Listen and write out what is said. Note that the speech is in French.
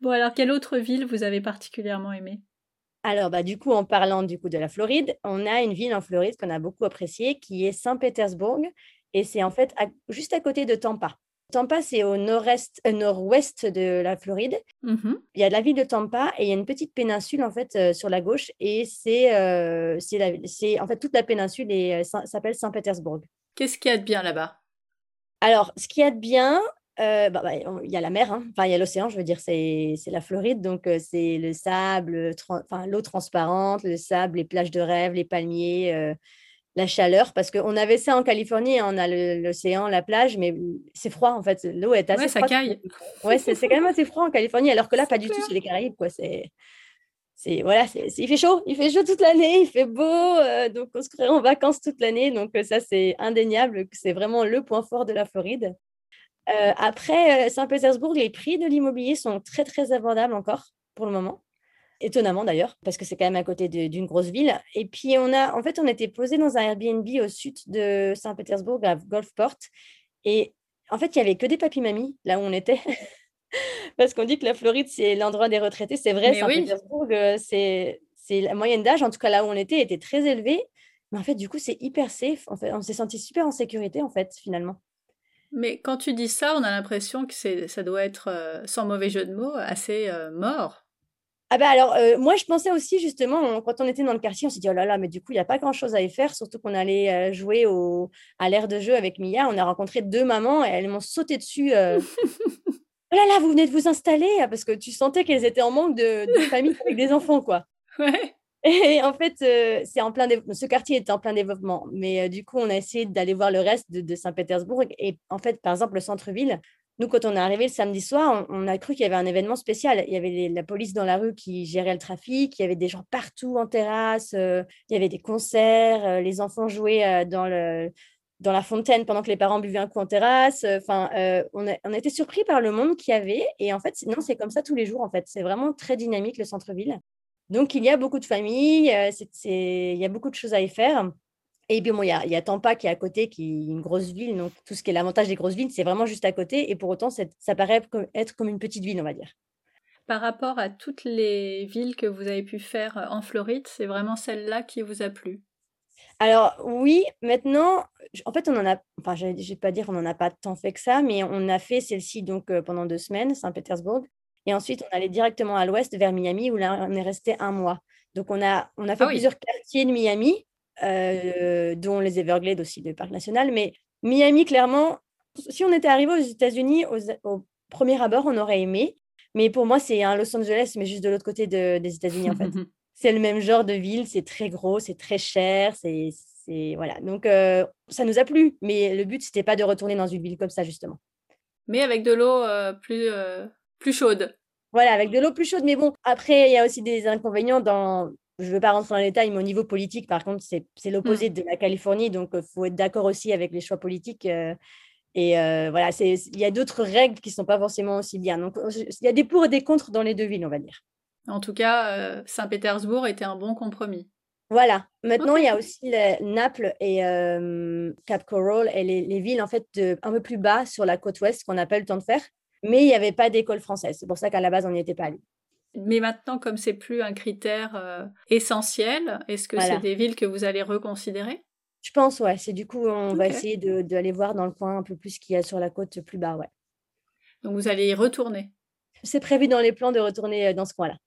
Bon, alors, quelle autre ville vous avez particulièrement aimée? Alors, du coup, en parlant du coup de la Floride, on a une ville en Floride qu'on a beaucoup appréciée qui est Saint-Pétersbourg et c'est en fait juste à côté de Tampa. Tampa, c'est au nord-ouest de la Floride. Mm-hmm. Il y a la ville de Tampa et il y a une petite péninsule en fait sur la gauche et c'est en fait toute la péninsule et s'appelle Saint-Pétersbourg. Qu'est-ce qu'il y a de bien là-bas? Alors, ce qu'il y a de bien, il y a la mer, hein. Enfin il y a l'océan, je veux dire, c'est la Floride, donc c'est le sable, l'eau transparente, le sable, les plages de rêve, les palmiers. La chaleur, parce qu'on avait ça en Californie, on a l'océan, la plage, mais c'est froid en fait, l'eau est assez froide. Ouais, ça caille. Ouais, c'est quand même assez froid en Californie, alors que là, pas du tout, c'est les Caraïbes, quoi. Il fait chaud toute l'année, il fait beau, donc on se crée en vacances toute l'année, donc ça c'est indéniable, c'est vraiment le point fort de la Floride. Après Saint-Pétersbourg, les prix de l'immobilier sont très très abordables encore pour le moment. Étonnamment d'ailleurs, parce que c'est quand même à côté d'une grosse ville. Et puis, on était posé dans un Airbnb au sud de Saint-Pétersbourg, à Gulfport. Et en fait, il n'y avait que des papy-mamies là où on était. Parce qu'on dit que la Floride, c'est l'endroit des retraités. C'est vrai, mais Saint-Pétersbourg, c'est la moyenne d'âge, en tout cas là où on était très élevée. Mais en fait, du coup, c'est hyper safe. En fait, on s'est sentis super en sécurité, en fait, finalement. Mais quand tu dis ça, on a l'impression que ça doit être, sans mauvais jeu de mots, assez mort. Ah moi je pensais aussi justement, quand on était dans le quartier, on s'est dit oh là là, mais du coup il n'y a pas grand chose à y faire, surtout qu'on allait jouer à l'aire de jeu avec Mia, on a rencontré deux mamans et elles m'ont sauté dessus. Oh là là, vous venez de vous installer, parce que tu sentais qu'elles étaient en manque de famille avec des enfants, quoi. Ouais. Et en fait, ce quartier était en plein développement, mais du coup on a essayé d'aller voir le reste de Saint-Pétersbourg et en fait par exemple le centre-ville. Nous, quand on est arrivé le samedi soir, on a cru qu'il y avait un événement spécial. Il y avait la police dans la rue qui gérait le trafic, il y avait des gens partout en terrasse, il y avait des concerts, les enfants jouaient dans la fontaine pendant que les parents buvaient un coup en terrasse. On était surpris par le monde qu'il y avait. Et en fait, c'est comme ça tous les jours. En fait, c'est vraiment très dynamique, le centre-ville. Donc, il y a beaucoup de familles, il y a beaucoup de choses à y faire. Et puis, il y a Tampa qui est à côté, qui est une grosse ville. Donc, tout ce qui est l'avantage des grosses villes, c'est vraiment juste à côté. Et pour autant, ça paraît être comme une petite ville, on va dire. Par rapport à toutes les villes que vous avez pu faire en Floride, c'est vraiment celle-là qui vous a plu? Alors, oui. Maintenant, en fait, je vais pas dire qu'on n'en a pas tant fait que ça, mais on a fait celle-ci donc, pendant 2 semaines, Saint-Pétersbourg. Et ensuite, on allait directement à l'ouest, vers Miami, où là, on est resté 1 mois. Donc, on a fait plusieurs quartiers de Miami. Dont les Everglades aussi, le parc national. Mais Miami, clairement, si on était arrivé aux États-Unis au premier abord, on aurait aimé. Mais pour moi, c'est un Los Angeles, mais juste de l'autre côté des États-Unis, en fait. C'est le même genre de ville, c'est très gros, c'est très cher, voilà. Donc, ça nous a plu. Mais le but, c'était pas de retourner dans une ville comme ça, justement. Mais avec de l'eau plus chaude. Voilà, avec de l'eau plus chaude. Mais bon, après, il y a aussi des inconvénients Je ne veux pas rentrer dans les détails, mais au niveau politique, par contre, c'est l'opposé de la Californie. Donc, il faut être d'accord aussi avec les choix politiques. Voilà, il y a d'autres règles qui ne sont pas forcément aussi bien. Donc, il y a des pour et des contre dans les deux villes, on va dire. En tout cas, Saint-Pétersbourg était un bon compromis. Voilà. Maintenant, il y a aussi Naples et Cap Coral et les villes, en fait, un peu plus bas sur la côte ouest qu'on n'a pas eu le temps de faire. Mais il n'y avait pas d'école française. C'est pour ça qu'à la base, on n'y était pas allé. Mais maintenant, comme c'est plus un critère essentiel, est-ce que c'est des villes que vous allez reconsidérer? Je pense, ouais. C'est du coup, on va essayer d'aller voir dans le coin un peu plus ce qu'il y a sur la côte plus bas, ouais. Donc, vous allez y retourner? C'est prévu dans les plans de retourner dans ce coin-là.